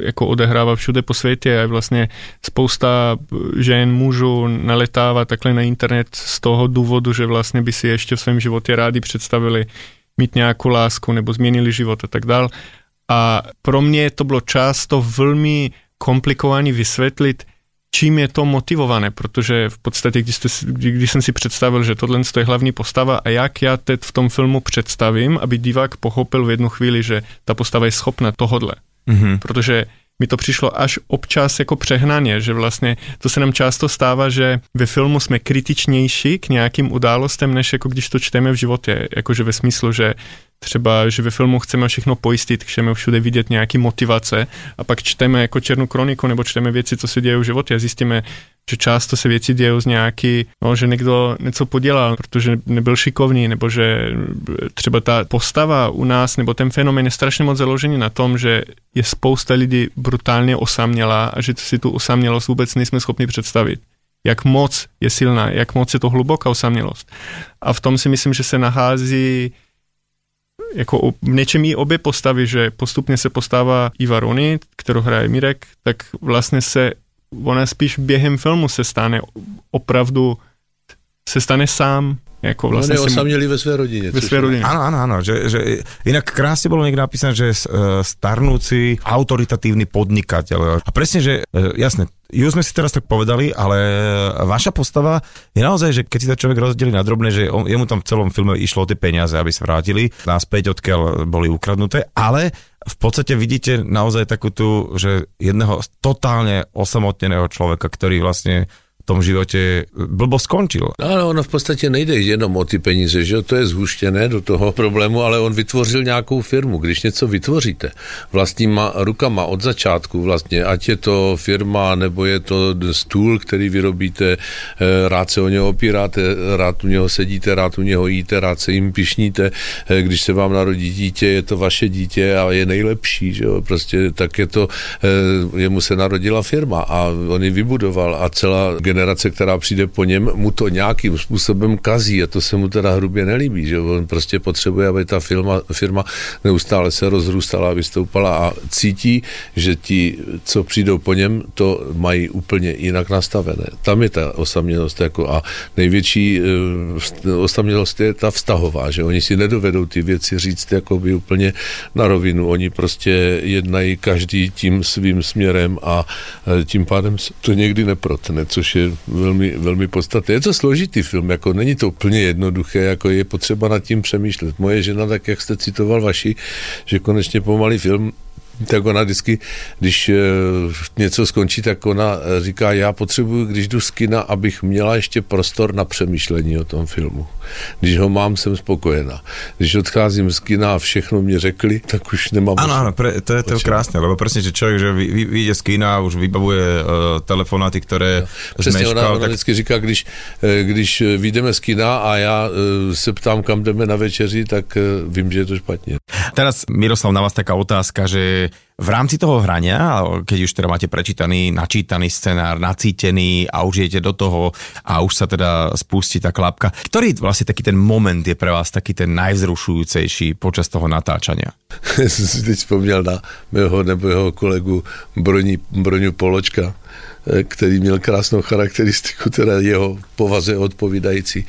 jako odehrává všude po světě a je vlastně spousta žen, mužů naletává takhle na internet z toho důvodu, že vlastně by si ještě v svém životě rádi představili mít nějakou lásku nebo změnili život a tak dál. A pro mě to bylo často velmi komplikované vysvětlit, čím je to motivované, protože v podstatě, když, jste, když jsem si představil, že tohle je hlavní postava a jak já teď v tom filmu představím, aby divák pochopil v jednu chvíli, že ta postava je schopna tohodle. Mm-hmm. Protože mi to přišlo až občas jako přehnaně, že vlastně to se nám často stává, že ve filmu jsme kritičnější k nějakým událostem, než jako když to čteme v životě, jakože ve smyslu, že třeba, že ve filmu chceme všechno pojistit, chceme všude vidět nějaký motivace a pak čteme jako černou kroniku nebo čteme věci, co se děje v životě a zjistíme, že často se věci dějí z nějaký, no, že někdo něco podělal, protože nebyl šikovný, nebo že třeba ta postava u nás, nebo ten fenomén je strašně moc založený na tom, že je spousta lidí brutálně osamělá a že si tu osamělost vůbec nejsme schopni představit. Jak moc je silná, jak moc je to hluboká osamělost. A v tom si myslím, že se nachází jako v něčem i obě postavy, že postupně se postává i Varony, kterou hraje Mirek, tak vlastně se ona spíš během filmu se stane opravdu, se stane sám. Jako vlastně no neosamělí mu... ve své rodině. Ve své rodině. Ano, ano, ano. Že, že inak krásně bylo někde napísané, že starnúci autoritatívny podnikateľ. A presne, že jasné, ju sme si teraz tak povedali, ale vaša postava je naozaj, že keď si to človek rozdelí na drobné, že on, jemu tam v celom filme išlo o tie peniaze, aby sa vrátili naspäť, odkiaľ boli ukradnuté, ale v podstate vidíte naozaj takú tú, že jedného totálne osamotneného človeka, ktorý vlastne v tom životě blbo skončil. Ano, ono v podstatě nejde jenom o ty peníze, že to je zhuštěné do toho problému, ale on vytvořil nějakou firmu. Když něco vytvoříte vlastníma rukama od začátku vlastně, ať je to firma, nebo je to stůl, který vyrobíte, rád se o něho opíráte, rád u něho sedíte, rád u něho jíte, rád se jim pyšníte, když se vám narodí dítě, je to vaše dítě a je nejlepší, že jo, prostě tak je to, jemu se narodila firma a on ji vybudoval a celá generace, která přijde po něm, mu to nějakým způsobem kazí a to se mu teda hrubě nelíbí, že on prostě potřebuje, aby ta firma, firma neustále se rozrůstala a vystoupala a cítí, že ti, co přijdou po něm, to mají úplně jinak nastavené. Tam je ta osamělost jako a největší osamělost je ta vztahová, že oni si nedovedou ty věci říct jako by úplně na rovinu. Oni prostě jednají každý tím svým směrem a tím pádem to někdy neprotne, což je velmi, velmi podstatné. Je to složitý film, jako není to úplně jednoduché, jako je potřeba nad tím přemýšlet. Moje žena, tak jak jste citoval vaši, že konečně pomalý film, tak ona vždycky, když něco skončí, tak ona říká, já potřebuji, když jdu z kina, abych měla ještě prostor na přemýšlení o tom filmu. Když ho mám, jsem spokojená. Když odcházím z kina a všechno mě řekli, tak už nemám... Ano, ano, pre, to je to krásné, lebo presne, že člověk, že vyjde z kina a už vybavuje uh, telefonáty, které... No, přesně, ona, ona tak... vždycky říká, když, když vyjdeme z kina a já uh, se ptám, kam jdeme na večeři, tak uh, vím, že je to špatně. Teraz, Miroslav, na vás taká otázka, že v rámci toho hrania, keď už teda máte prečítaný, načítaný scenár, nacítený a už idete do toho a už sa teda spustí tá klapka, ktorý vlastne taký ten moment je pre vás taký ten najvzrušujúcejší počas toho natáčania? Ja som si teď spomínal na mého nebo jeho kolegu Broňu, Broňu Poločka, který měl krásnou charakteristiku, teda jeho povaze odpovídající.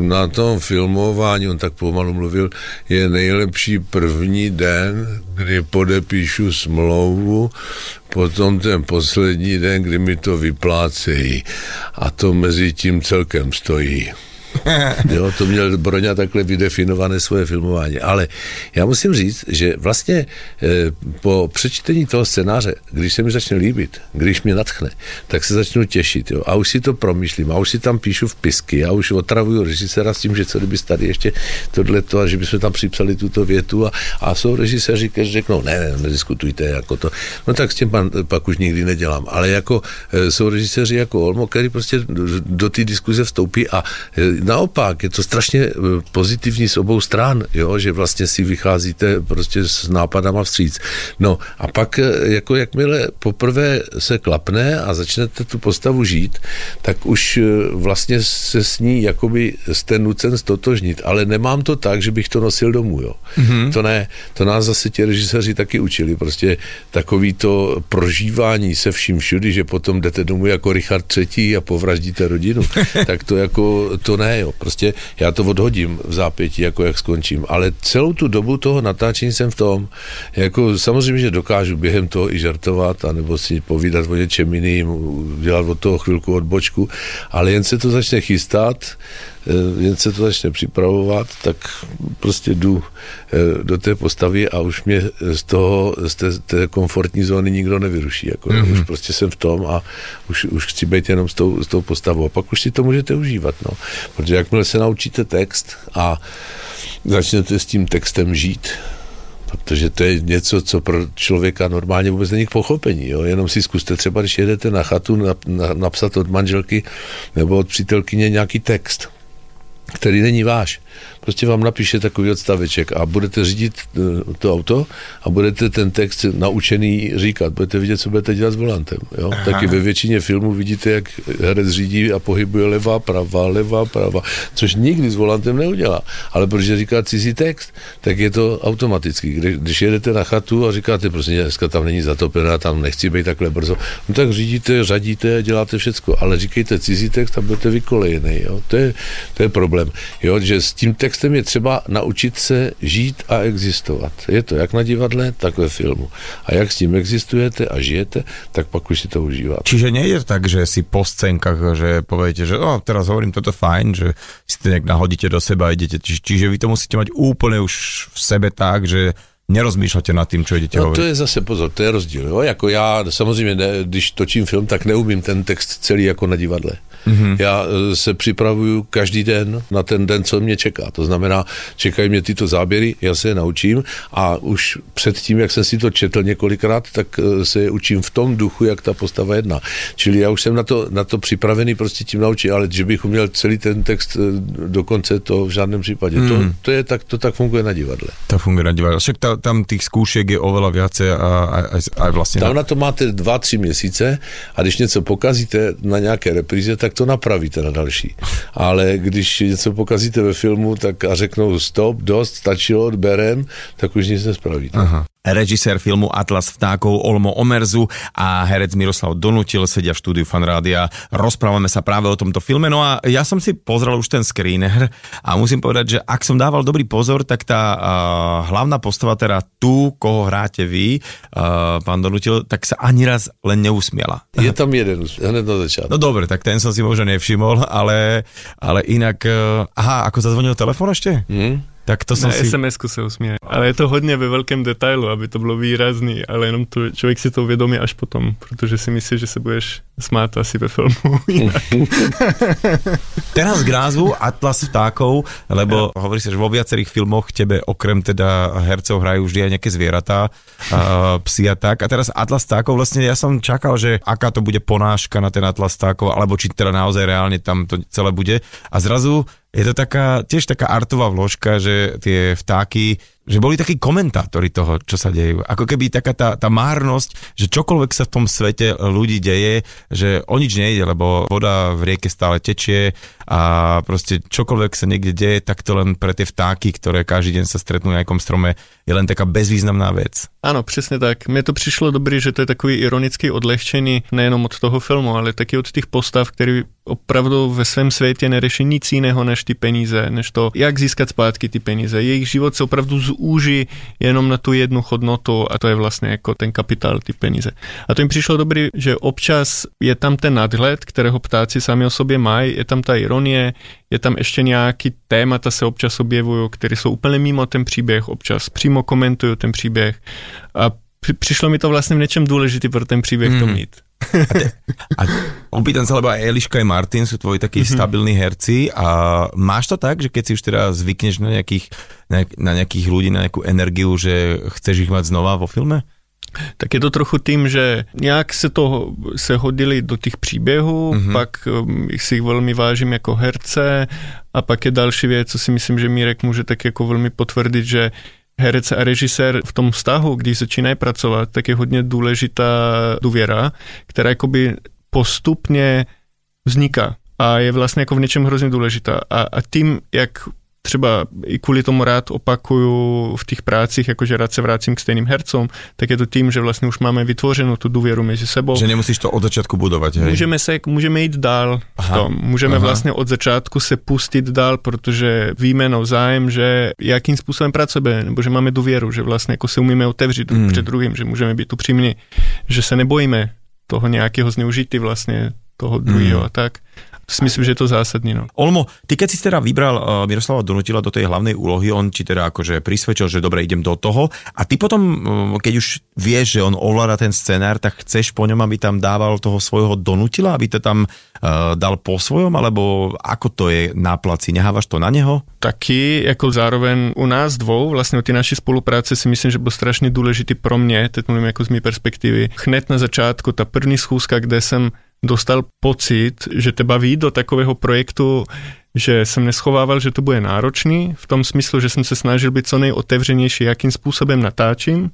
Na tom filmování, on tak pomalu mluvil, je nejlepší první den, kdy podepíšu smlouvu, potom ten poslední den, kdy mi to vyplácejí. A to mezi tím celkem stojí. Jo, to měl Broňa takhle vydefinované svoje filmování. Ale já musím říct, že vlastně po přečtení toho scénáře, když se mi začne líbit, když mě nadchne, tak se začnu těšit. Jo. A už si to promýšlím, a už si tam píšu vpisky, a už otravuju režiséra s tím, že co kdybys tady ještě tohleto, a že bychom tam připsali tuto větu. A, a jsou režiséři, kteří řeknou, ne, ne, nediskutujte jako to. No tak s tím pan, pak už nikdy nedělám. Ale jako jsou režiséři jako Olmo, který prostě do, do té diskuze vstoupí a naopak, je to strašně pozitivní z obou stran, jo, že vlastně si vycházíte prostě s nápadama vstříc. No a pak, jako jakmile poprvé se klapne a začnete tu postavu žít, tak už vlastně se s ní jakoby jste nucen stotožnit, ale nemám to tak, že bych to nosil domů, jo. Mm-hmm. To ne, to nás zase ti režiséři taky učili, prostě takový to prožívání se vším všudy, že potom jdete domů jako Richard třetí a povraždíte rodinu, tak to jako, to ne, jo, prostě já to odhodím v zápětí, jako jak skončím, ale celou tu dobu toho natáčení jsem v tom, jako samozřejmě, že dokážu během toho i žartovat, anebo si povídat o něčem jiným, dělat od toho chvilku odbočku, ale jen se to začne chystat, jen se to začne připravovat, tak prostě jdu do té postavy a už mě z toho, z té, té komfortní zóny nikdo nevyruší, jako mm-hmm. Už prostě jsem v tom a už, už chci být jenom s tou, s tou postavou a pak už si to můžete užívat, no. Protože jakmile se naučíte text a začnete s tím textem žít. Protože to je něco, co pro člověka normálně vůbec není k pochopení. Jo? Jenom si zkuste třeba, když jedete na chatu, na, na, napsat od manželky nebo od přítelkyně nějaký text, který není váš. Prostě vám napíše takový odstaveček a budete řídit to auto a budete ten text naučený říkat. Budete vidět, co budete dělat s volantem. Jo? Taky ve většině filmů vidíte, jak herec řídí a pohybuje levá, pravá, levá, pravá, což nikdy s volantem neudělá. Ale protože říká cizí text, tak je to automaticky. Když jedete na chatu a říkáte, prostě dneska tam není zatopená, tam nechci být takhle brzo, no tak řídíte, řadíte, děláte všecko, ale říkejte cizí text a budete vykolejnej. To je, to je problém. Jo, že s tím textem je třeba naučit se žít a existovat. Je to jak na divadle, tak ve filmu. A jak s tím existujete a žijete, tak pak už si to užívate. Čiže nie je tak, že si po scénkach, že poviete, že oh, teraz hovorím toto fajn, že si to nejak nahodíte do seba a idete. Či, čiže vy to musíte mať úplne už v sebe tak, že nerozmýšľate nad tým, čo idete no, hovoriť. To je zase pozor, to je rozdíl. Jo? Jako já, samozřejmě, ne, když točím film, tak neumím ten text celý jako na divadle. Mm-hmm. Já se připravuju každý den na ten den, co mě čeká. To znamená, čekají mě tyto záběry, já se je naučím a už před tím, jak jsem si to četl několikrát, tak se je učím v tom duchu, jak ta postava jedná. Čili já už jsem na to, na to připravený prostě tím naučil, ale že bych uměl celý ten text dokonce, to v žádném případě. Mm. To, to, je, tak, to tak funguje na divadle. To funguje na divadle. Však ta, tam tých skúšek je oveľa viacej a, a, a vlastne... Tam na to máte dva až tri měsíce a když něco pokazíte na nějaké repríze, tak to napravíte na další. Ale když něco pokazíte ve filmu, tak a řeknou stop, dost, stačilo, odberem, tak už nic nespravíte. Aha. Režisér filmu Atlas vtákov Olmo Omerzu a herec Miroslav Donutil sedia v štúdiu Fanrádia. Rozprávame sa práve o tomto filme. No a ja som si pozrel už ten screener a musím povedať, že ak som dával dobrý pozor, tak tá uh, hlavná postava, teda tú, koho hráte vy, uh, pán Donutil, tak sa ani raz len neusmiala. Je tam jeden, hneď na začiatku. No dobre, tak ten som si možno nevšimol, ale, ale inak... Uh, aha, ako zazvonil telefón ešte? Mhm. Tak to som na si... es em esku se usmieje. Ale je to hodně ve velkém detailu, aby to bylo výrazný, ale jenom to, člověk si to uvědomí až potom, protože si myslí, že se budeš smát asi ve filmu. Teraz k názvu Atlas vtákov, lebo ja. Hovorí sa, že vo viacerých filmoch tebe okrem teda hercov hrajú vždy aj nejaké zvieratá, uh, psi a tak. A teraz Atlas vtákov, vlastne ja som čakal, že aká to bude ponáška na ten Atlas vtákov, alebo či teda naozaj reálne tam to celé bude. A zrazu je to taká, tiež taká artová vložka, že tie vtáky, že boli takí komentátori toho, čo sa dejú. Ako keby taká tá, tá márnosť, že čokoľvek sa v tom svete ľudí deje, že o nič nejde, lebo voda v rieke stále tečie a proste čokoľvek sa niekde deje, tak to len pre tie vtáky, ktoré každý deň sa stretnú na nejakom strome, je len taká bezvýznamná vec. Áno, presne tak. Mne to prišlo dobrý, že to je takový ironicky odlehčený nejenom od toho filmu, ale taky od tých postav, ktorí opravdu ve svém světě neřeší nic jiného než ty peníze, než to, jak získat zpátky ty peníze. Jejich život se opravdu zúží jenom na tu jednu hodnotu a to je vlastně jako ten kapitál, ty peníze. A to jim přišlo dobrý, že občas je tam ten nadhled, kterého ptáci sami o sobě mají, je tam ta ironie, je tam ještě nějaký témata se občas objevují, které jsou úplně mimo ten příběh, občas přímo komentují ten příběh a přišlo mi to vlastně v něčem důležitý pro ten příběh hmm. to mít. A, te, a opýtam sa, lebo aj Eliška aj Martin sú tvoji takí mm-hmm. stabilní herci a máš to tak, že keď si už teda zvykneš na nejakých, na, na nejakých ľudí, na nejakú energiu, že chceš ich mať znova vo filme? Tak je to trochu tím, že nějak se to se hodili do těch příběhů, mm-hmm. pak si jich velmi vážím jako herce a pak je další věc, co si myslím, že Mírek může tak jako velmi potvrdit, že herec a režisér v tom vztahu, když začínají pracovat, tak je hodně důležitá důvěra, která jakoby postupně vzniká a je vlastně jako v něčem hrozně důležitá. A, a tím, jak třeba i kvůli tomu rád opakuju v těch prácích, jakože rád se vrátím k stejným hercům, tak je to tím, že vlastně už máme vytvořenou tu důvěru mezi sebou. Že nemusíš to od začátku budovat, hej? Můžeme, se, můžeme jít dál aha, v tom. Můžeme aha. vlastně od začátku se pustit dál, protože víme navzájem, že jakým způsobem pracujeme, nebo že máme důvěru, že vlastně jako se umíme otevřít hmm. před druhým, že můžeme být upřímní, že se nebojíme toho nějakého zneužití vlastně toho druhého hmm. a tak. si myslím, že je to zásadný. No. Olmo, ty keď si teda vybral Miroslava Donutila do tej hlavnej úlohy, on ti teda akože prisvedčil, že dobre, idem do toho, a ty potom, keď už vieš, že on ovláda ten scenár, tak chceš po ňom, aby tam dával toho svojho Donutila, aby to tam uh, dal po svojom, alebo ako to je na placi, nehávaš to na neho? Taky, ako zároveň u nás dvou, vlastne ty naši spolupráce si myslím, že byl strašně důležitý pro mě, teď mluvím jako z mé perspektivy. Hned na začátku, ta první schůzka, kde jsem dostal pocit, že te baví do takového projektu, že jsem neschovával, že to bude náročný, v tom smyslu, že jsem se snažil být co nejotevřenější, jakým způsobem natáčím,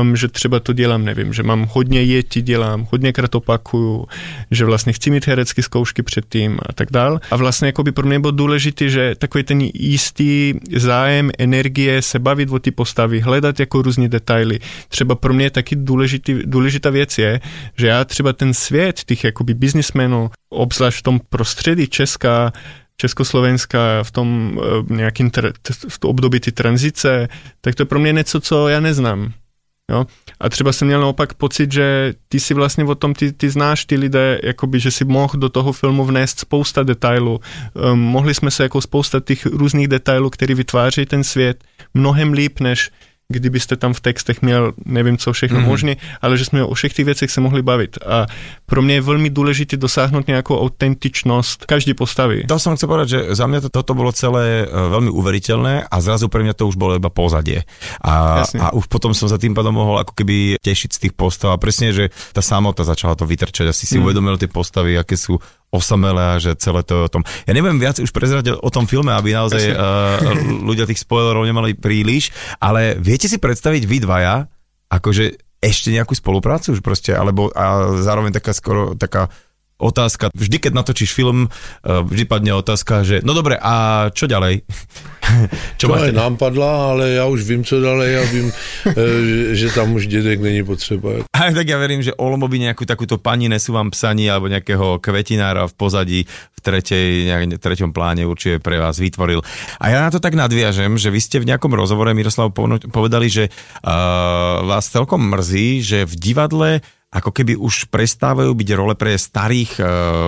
um, že třeba to dělám, nevím, že mám hodně jeti, dělám, hodněkrát opakuju, že vlastně chci mít herecké zkoušky předtím a tak dál. A vlastně jako by pro mě bylo důležité, že takový ten jistý zájem, energie, se bavit o ty postavy, hledat jako různý detaily. Třeba pro mě taky důležitý, důležitá věc je, že já třeba ten svět těch jakoby biznismenů, obzvlášť v tom prostředí Česka, Československa v tom nějakým tr- v to období ty tranzice, tak to je pro mě něco, co já neznám. Jo? A třeba jsem měl naopak pocit, že ty si vlastně o tom, ty, ty znáš ty lidé, jakoby, že si mohl do toho filmu vnést spousta detailů. Um, mohli jsme se jako spousta těch různých detailů, který vytváří ten svět, mnohem líp, než kdybyste tam v textech měl, nevím co všechno mm-hmm. možné, ale že jsme o všech těch věcech se mohli bavit. A pro mě je velmi důležité dosáhnout nějakou autentičnost každý postavy. To som chcel povedať, že za mňa to, toto bolo celé veľmi uveriteľné a zrazu pre mňa to už bolo iba pozadie. A, a už potom som za tým pádom mohol ako keby tešiť z tých postav. A presne, že tá samota začala to vytrčať. Asi si mm. uvedomil tie postavy, aké sú osamelé a že celé to je o tom. Ja nebudem viac už prezradiť o tom filme, aby naozaj uh, ľudia tých spoilerov nemali príliš, ale viete si predstaviť vy dvaja, akože ešte nejakú spoluprácu už proste, alebo a zároveň taká skoro taká otázka, vždy keď natočíš film, vždy padne otázka, že no dobre, a čo ďalej? Čo to aj nám padla, ale ja už vím, čo ďalej, ja vím, že tam už dedek není potreba. A tak ja verím, že Olmo by nejakú takúto pani nesú vám psaní, alebo nejakého kvetinára v pozadí, v tretej, nejak, treťom pláne určite pre vás vytvoril. A ja na to tak nadviažem, že vy ste v nejakom rozhovore, Miroslav, povedali, že uh, vás celkom mrzí, že v divadle ako keby už prestávajú byť role pre starých e,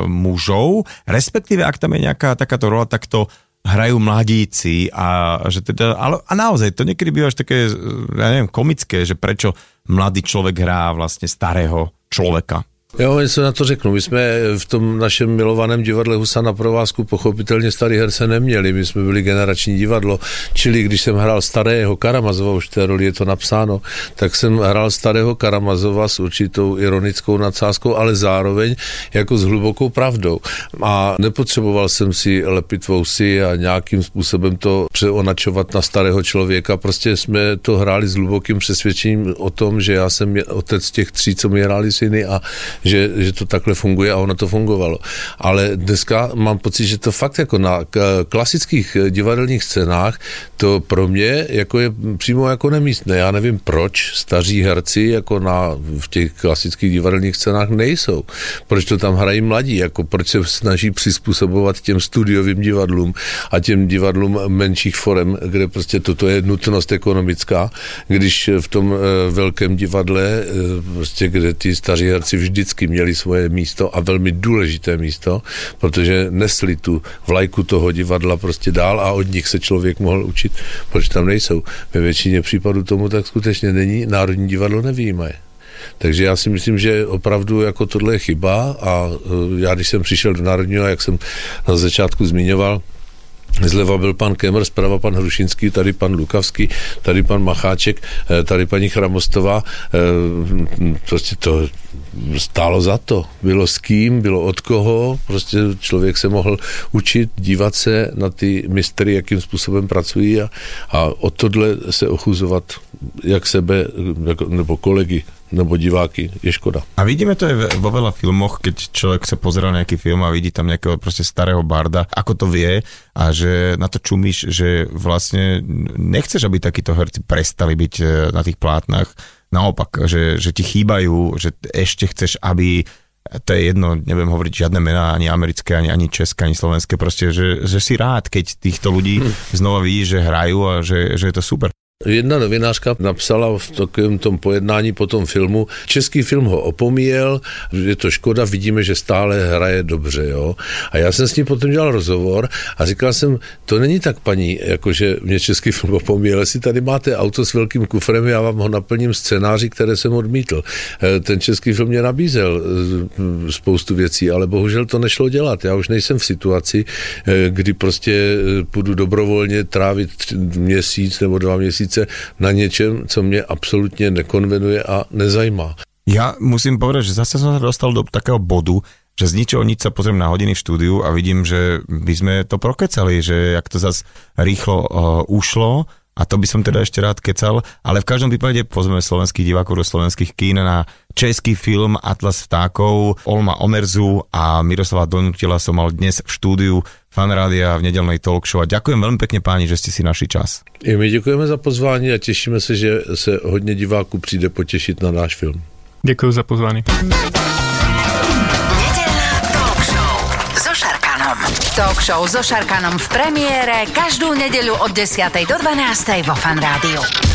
mužov, respektíve ak tam je nejaká takáto rola, tak to hrajú mladíci a, že teda, ale, a naozaj to niekedy býva až také, ja neviem, komické, že prečo mladý človek hrá vlastne starého človeka. Já vám něco na to řeknu. My jsme v tom našem milovaném divadle Husa na Provázku pochopitelně starý herce neměli. My jsme byli generační divadlo, čili když jsem hrál starého Karamazova, už té roli je to napsáno, tak jsem hrál starého Karamazova s určitou ironickou nadsázkou, ale zároveň jako s hlubokou pravdou. A nepotřeboval jsem si lepit vousy a nějakým způsobem to přeonačovat na starého člověka. Prostě jsme to hráli s hlubokým přesvědčením o tom, že já jsem otec těch tří, co mi hráli syny, a Že, že to takhle funguje, a ono to fungovalo. Ale dneska mám pocit, že to fakt jako na klasických divadelních scénách, to pro mě jako je přímo jako nemístné. Já nevím, proč staří herci jako na, v těch klasických divadelních scénách nejsou. Proč to tam hrají mladí, jako proč se snaží přizpůsobovat těm studiovým divadlům a těm divadlům menších forem, kde prostě toto je nutnost ekonomická, když v tom velkém divadle, prostě kde ty staří herci vždy měli svoje místo a velmi důležité místo, protože nesli tu vlajku toho divadla prostě dál a od nich se člověk mohl učit, proč tam nejsou. Ve většině případů tomu tak skutečně není, Národní divadlo nevyjímaje. Takže já si myslím, že opravdu jako tohle je chyba, a já když jsem přišel do Národního, jak jsem na začátku zmiňoval, zleva byl pan Kemr, zprava pan Hrušinský, tady pan Lukavský, tady pan Macháček, tady paní Chramostová. Prostě to stálo za to. Bylo s kým, bylo od koho, prostě člověk se mohl učit, dívat se na ty mistry, jakým způsobem pracují, a, a o tohle se ochuzovat jak sebe, nebo kolegy, nebo diváky, je škoda. A vidíme to aj vo veľa filmoch, keď človek sa pozerá nejaký film a vidí tam nejakého proste starého barda, ako to vie, a že na to čumíš, že vlastne nechceš, aby takíto herci prestali byť na tých plátnach. Naopak, že, že ti chýbajú, že ešte chceš, aby, to je jedno, neviem hovoriť žiadne mená, ani americké, ani, ani české, ani slovenské, proste, že, že si rád, keď týchto ľudí znova vidíš, že hrajú, a že, že je to super. Jedna novinářka napsala v takovém tom pojednání po tom filmu, český film ho opomíjel, je to škoda, vidíme, že stále hraje dobře, jo. A já jsem s ní potom dělal rozhovor a říkal jsem, to není tak paní, jakože mě český film opomíjel, jestli tady máte auto s velkým kufrem, já vám ho naplním scénáři, které jsem odmítl. Ten český film mě nabízel spoustu věcí, ale bohužel to nešlo dělat. Já už nejsem v situaci, kdy prostě půjdu dobrovolně trávit měsíc nebo dva měsíce na niečem, co mne absolútne nekonvenuje a nezajímá. Ja musím povedať, že zase som sa dostal do takého bodu, že z ničoho nič sa pozriem na hodiny v štúdiu a vidím, že by sme to prokecali, že jak to zase rýchlo uh, ušlo a to by som teda ešte rád kecal, ale v každom prípade pozveme slovenských divákov do slovenských kín na český film Atlas vtákov, Olma Omerzu a Miroslava Donutila som mal dnes v štúdiu Fanrádia v nedelnej talkshow. A ďakujem veľmi pekne páni, že ste si našli čas. I my ďakujeme za pozvání a tešíme sa, že sa hodne divákov príde potešiť na náš film. Ďakujem za pozvanie. Nedelná talkshow so Šarkanom. Talkshow so Šarkanom v premiére každú nedeľu od desiatej do dvanástej vo Fanrádiu.